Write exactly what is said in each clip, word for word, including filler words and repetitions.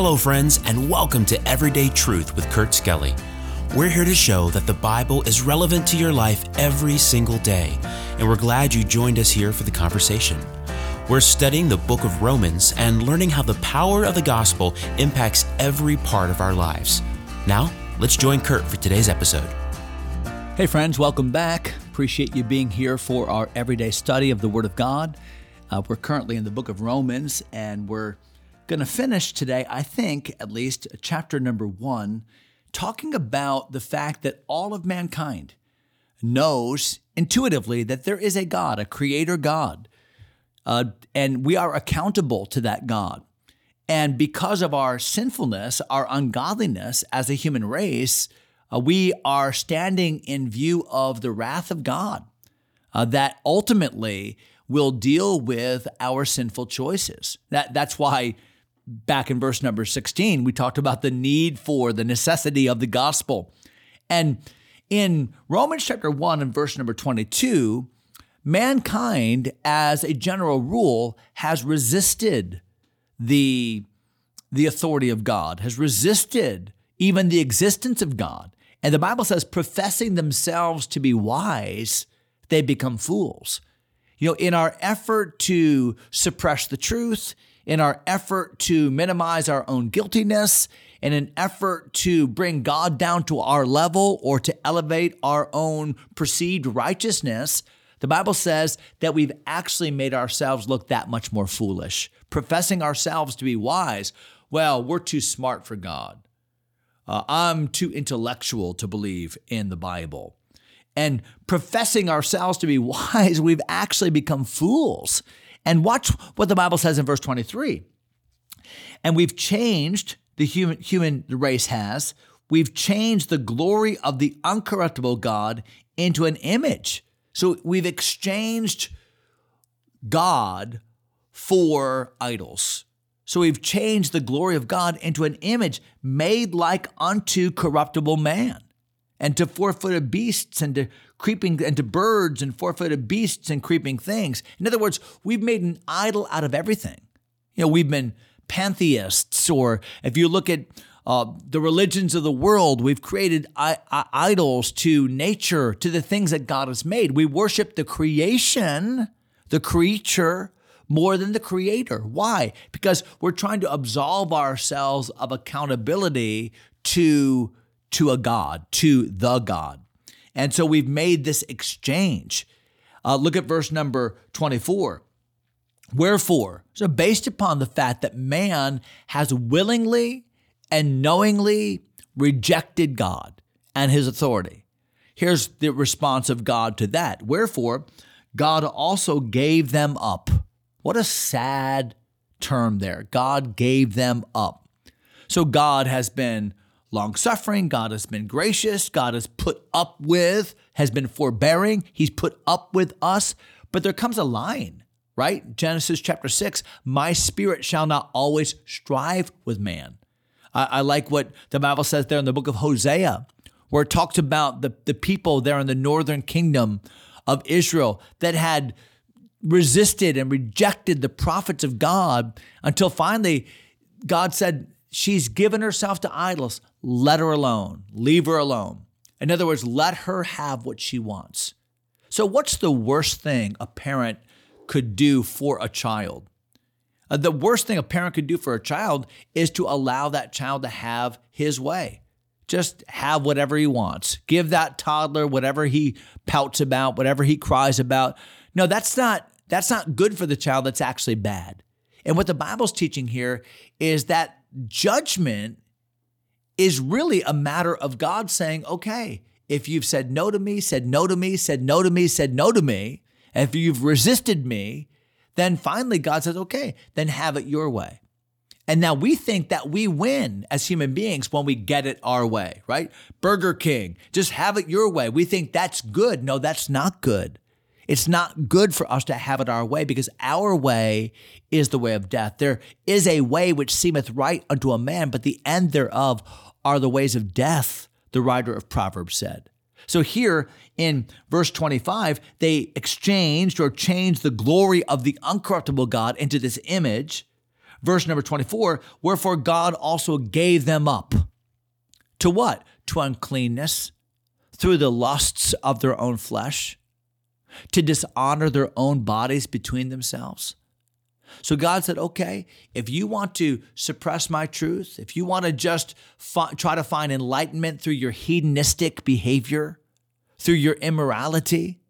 Hello friends, and welcome to Everyday Truth with Kurt Skelly. We're here to show that the Bible is relevant to your life every single day, and we're glad you joined us here for the conversation. We're studying the book of Romans and learning how the power of the gospel impacts every part of our lives. Now, let's join Kurt for today's episode. Hey friends, welcome back. Appreciate you being here for our everyday study of the Word of God. Uh, we're currently in the book of Romans, and we're going to finish today, I think, at least chapter number one, talking about the fact that all of mankind knows intuitively that there is a God, a creator God, uh, and we are accountable to that God. And because of our sinfulness, our ungodliness as a human race, uh, we are standing in view of the wrath of God uh, that ultimately will deal with our sinful choices. That, that's why back in verse number sixteen, we talked about the need for, the necessity of the gospel. And in Romans chapter one and verse number twenty-two, mankind, as a general rule, has resisted the, the authority of God, has resisted even the existence of God. And the Bible says, professing themselves to be wise, they become fools. You know, in our effort to suppress the truth, in our effort to minimize our own guiltiness, in an effort to bring God down to our level or to elevate our own perceived righteousness, the Bible says that we've actually made ourselves look that much more foolish. Professing ourselves to be wise, well, we're too smart for God. Uh, I'm too intellectual to believe in the Bible. And professing ourselves to be wise, we've actually become fools. And watch what the Bible says in verse twenty-three. And we've changed, the human, human race has, we've changed the glory of the uncorruptible God into an image. So we've exchanged God for idols. So we've changed the glory of God into an image made like unto corruptible man, and to four-footed beasts, and to creeping, and to birds, and four-footed beasts, and creeping things. In other words, we've made an idol out of everything. You know, we've been pantheists, or if you look at uh, the religions of the world, we've created I- I- idols to nature, to the things that God has made. We worship the creation, the creature, more than the creator. Why? Because we're trying to absolve ourselves of accountability to to a God, to the God. And so we've made this exchange. Uh, look at verse number twenty-four. Wherefore, so based upon the fact that man has willingly and knowingly rejected God and his authority, here's the response of God to that. Wherefore, God also gave them up. What a sad term there. God gave them up. So God has been long-suffering, God has been gracious, God has put up with, has been forbearing, he's put up with us. But there comes a line, right? Genesis chapter six, my spirit shall not always strive with man. I, I like what the Bible says there in the book of Hosea, where it talks about the, the people there in the northern kingdom of Israel that had resisted and rejected the prophets of God until finally God said, she's given herself to idols. Let her alone. Leave her alone. In other words, let her have what she wants. So what's the worst thing a parent could do for a child? Uh, the worst thing a parent could do for a child is to allow that child to have his way. Just have whatever he wants. Give that toddler whatever he pouts about, whatever he cries about. No, that's not, that's not good for the child. That's actually bad. And what the Bible's teaching here is that judgment is really a matter of God saying, okay, if you've said no to me, said no to me, said no to me, said no to me, and if you've resisted me, then finally God says, okay, then have it your way. And now we think that we win as human beings when we get it our way, right? Burger King, just have it your way. We think that's good. No, that's not good. It's not good for us to have it our way because our way is the way of death. There is a way which seemeth right unto a man, but the end thereof are the ways of death, the writer of Proverbs said. So here in verse twenty-five, they exchanged or changed the glory of the uncorruptible God into this image. Verse number twenty-four, wherefore God also gave them up. To what? To uncleanness, through the lusts of their own flesh, to dishonor their own bodies between themselves. So God said, okay, if you want to suppress my truth, if you want to just fi- try to find enlightenment through your hedonistic behavior, through your immorality,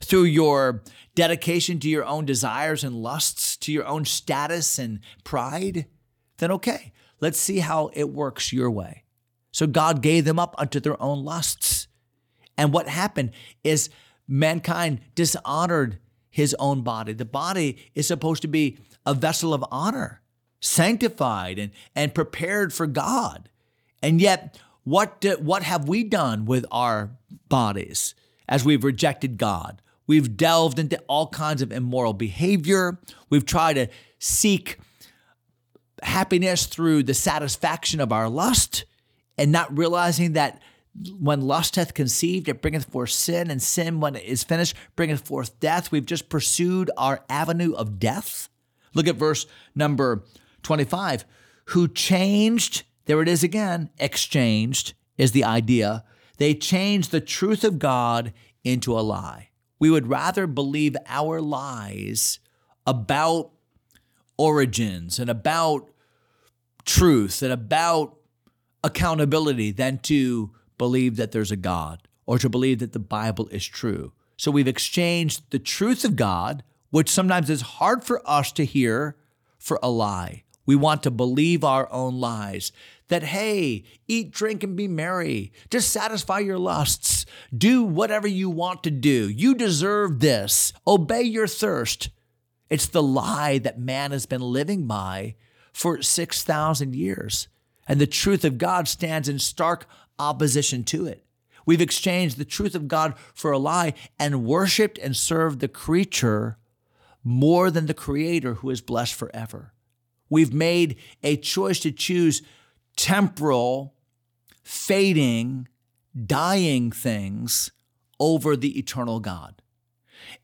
through your dedication to your own desires and lusts, to your own status and pride, then okay, let's see how it works your way. So God gave them up unto their own lusts. And what happened is mankind dishonored his own body. The body is supposed to be a vessel of honor, sanctified and, and prepared for God. And yet, what, do, what have we done with our bodies as we've rejected God? We've delved into all kinds of immoral behavior. We've tried to seek happiness through the satisfaction of our lust, and not realizing that when lust hath conceived, it bringeth forth sin, and sin, when it is finished, bringeth forth death. We've just pursued our avenue of death. Look at verse number twenty-five. Who changed, there it is again, exchanged is the idea. They changed the truth of God into a lie. We would rather believe our lies about origins and about truth and about accountability than to believe that there's a God or to believe that the Bible is true. So we've exchanged the truth of God, which sometimes is hard for us to hear, for a lie. We want to believe our own lies that, hey, eat, drink, and be merry. Just satisfy your lusts. Do whatever you want to do. You deserve this. Obey your thirst. It's the lie that man has been living by for six thousand years. And the truth of God stands in stark opposition to it. We've exchanged the truth of God for a lie and worshiped and served the creature more than the Creator, who is blessed forever. We've made a choice to choose temporal, fading, dying things over the eternal God.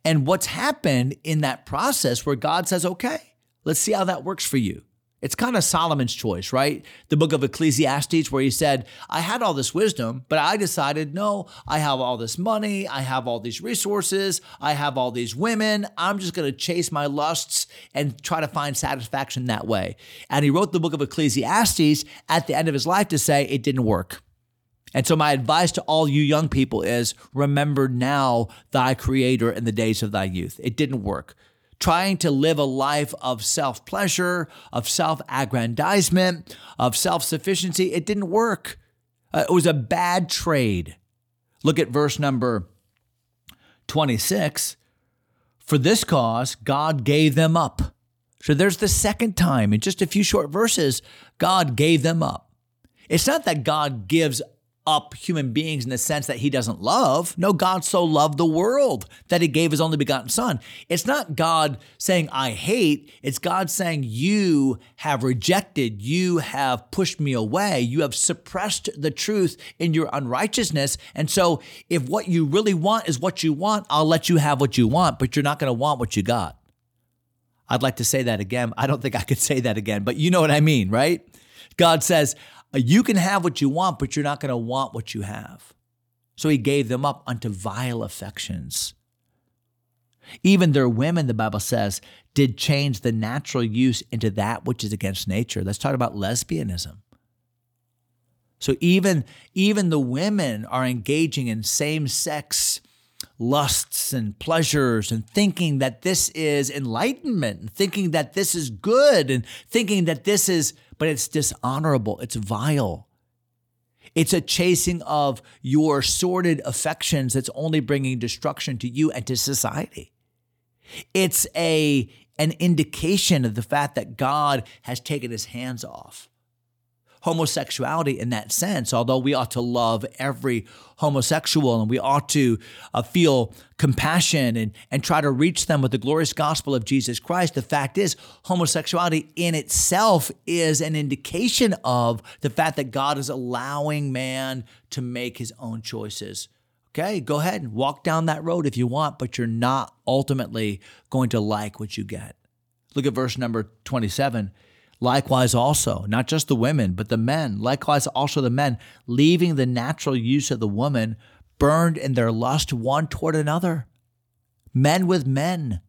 And what's happened in that process where God says, okay, let's see how that works for you. It's kind of Solomon's choice, right? The book of Ecclesiastes, where he said, I had all this wisdom, but I decided, no, I have all this money. I have all these resources. I have all these women. I'm just going to chase my lusts and try to find satisfaction that way. And he wrote the book of Ecclesiastes at the end of his life to say it didn't work. And so my advice to all you young people is, remember now thy Creator in the days of thy youth. It didn't work. Trying to live a life of self-pleasure, of self-aggrandizement, of self-sufficiency, it didn't work. Uh, it was a bad trade. Look at verse number twenty-six. For this cause, God gave them up. So there's the second time in just a few short verses, God gave them up. It's not that God gives up human beings in the sense that he doesn't love. No, God so loved the world that he gave his only begotten son. It's not God saying, I hate. It's God saying, you have rejected. You have pushed me away. You have suppressed the truth in your unrighteousness. And so if what you really want is what you want, I'll let you have what you want, but you're not going to want what you got. I'd like to say that again. I don't think I could say that again, but you know what I mean, right? God says, you can have what you want, but you're not going to want what you have. So he gave them up unto vile affections. Even their women, the Bible says, did change the natural use into that which is against nature. Let's talk about lesbianism. So even, even the women are engaging in same-sex lusts and pleasures and thinking that this is enlightenment and thinking that this is good and thinking that this is, but it's dishonorable. It's vile. It's a chasing of your sordid affections that's only bringing destruction to you and to society. It's a, an indication of the fact that God has taken his hands off. Homosexuality in that sense, although we ought to love every homosexual and we ought to uh, feel compassion and, and try to reach them with the glorious gospel of Jesus Christ, the fact is homosexuality in itself is an indication of the fact that God is allowing man to make his own choices. Okay, go ahead and walk down that road if you want, but you're not ultimately going to like what you get. Look at verse number twenty-seven. Likewise also, not just the women, but the men, likewise also the men, leaving the natural use of the woman, burned in their lust one toward another. Men with men,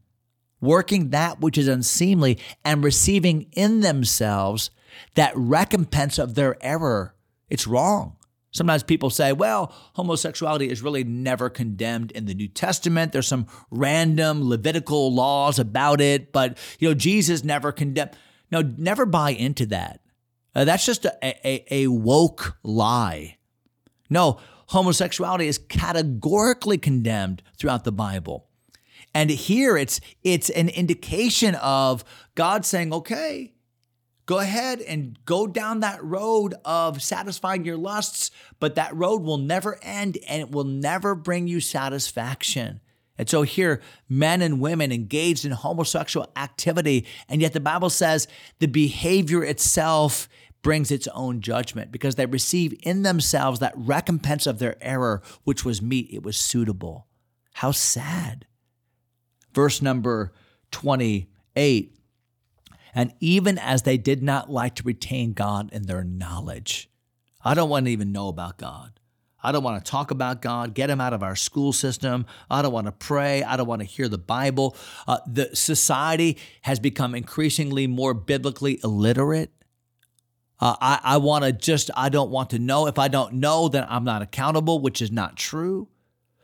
working that which is unseemly and receiving in themselves that recompense of their error. It's wrong. Sometimes people say, well, homosexuality is really never condemned in the New Testament. There's some random Levitical laws about it, but you know, Jesus never condemned. No, never buy into that. Uh, that's just a, a, a woke lie. No, homosexuality is categorically condemned throughout the Bible. And here it's it's an indication of God saying, okay, go ahead and go down that road of satisfying your lusts, but that road will never end and it will never bring you satisfaction. And so here, men and women engaged in homosexual activity, and yet the Bible says the behavior itself brings its own judgment because they receive in themselves that recompense of their error, which was meet, it was suitable. How sad. Verse number twenty-eight, and even as they did not like to retain God in their knowledge. I don't want to even know about God. I don't want to talk about God. Get him out of our school system. I don't want to pray. I don't want to hear the Bible. Uh, the society has become increasingly more biblically illiterate. Uh, I, I want to just, I don't want to know. If I don't know, then I'm not accountable, which is not true.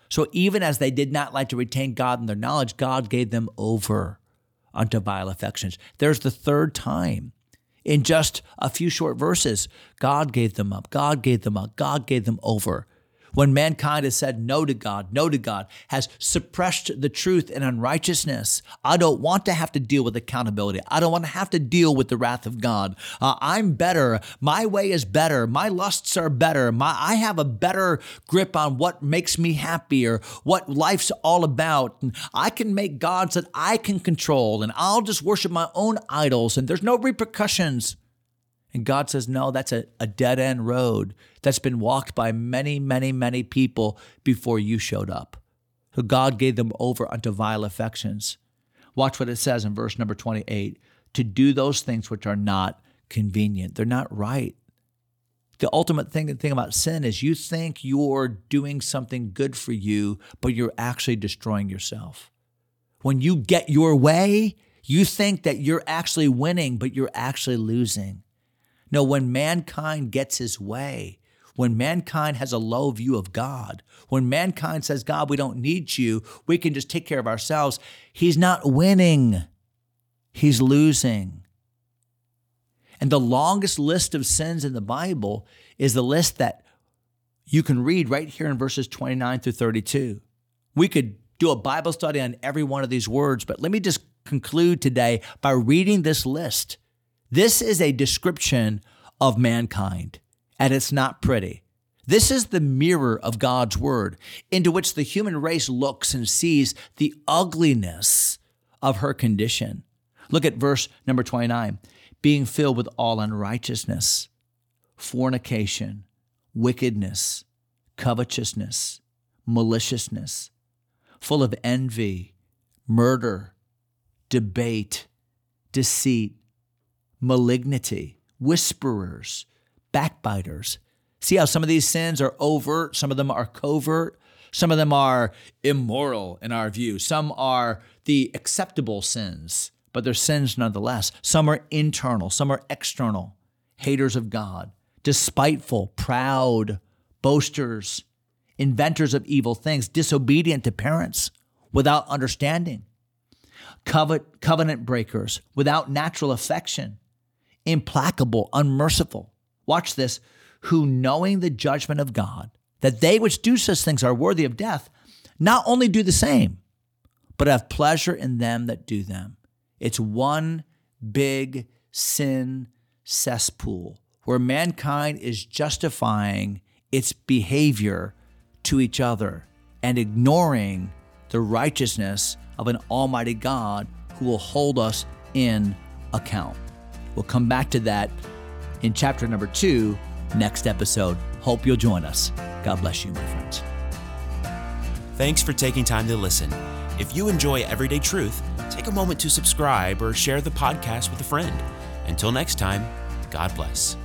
So even as they did not like to retain God in their knowledge, God gave them over unto vile affections. There's the third time in just a few short verses. God gave them up, God gave them up, God gave them over. When mankind has said no to God, no to God, has suppressed the truth in unrighteousness, I don't want to have to deal with accountability. I don't want to have to deal with the wrath of God. Uh, I'm better. My way is better. My lusts are better. My I have a better grip on what makes me happy or what life's all about. And I can make gods that I can control, and I'll just worship my own idols, and there's no repercussions. And God says, no, that's a, a dead-end road that's been walked by many, many, many people before you showed up. So God gave them over unto vile affections. Watch what it says in verse number twenty-eight, to do those things which are not convenient. They're not right. The ultimate thing, the thing about sin is you think you're doing something good for you, but you're actually destroying yourself. When you get your way, you think that you're actually winning, but you're actually losing. No, when mankind gets his way, when mankind has a low view of God, when mankind says, God, we don't need you, we can just take care of ourselves, he's not winning, he's losing. And the longest list of sins in the Bible is the list that you can read right here in verses twenty-nine through thirty-two. We could do a Bible study on every one of these words, but let me just conclude today by reading this list. This is a description of mankind, and it's not pretty. This is the mirror of God's word into which the human race looks and sees the ugliness of her condition. Look at verse number twenty-nine, being filled with all unrighteousness, fornication, wickedness, covetousness, maliciousness, full of envy, murder, debate, deceit, malignity, whisperers, backbiters. See how some of these sins are overt, some of them are covert, some of them are immoral in our view, some are the acceptable sins, but they're sins nonetheless. Some are internal, some are external, haters of God, despiteful, proud, boasters, inventors of evil things, disobedient to parents, without understanding, covet, covenant breakers, without natural affection, implacable, unmerciful. Watch this, who knowing the judgment of God, that they which do such things are worthy of death, not only do the same, but have pleasure in them that do them. It's one big sin cesspool where mankind is justifying its behavior to each other and ignoring the righteousness of an almighty God who will hold us in account. We'll come back to that in chapter number two, next episode. Hope you'll join us. God bless you, my friends. Thanks for taking time to listen. If you enjoy Everyday Truth, take a moment to subscribe or share the podcast with a friend. Until next time, God bless.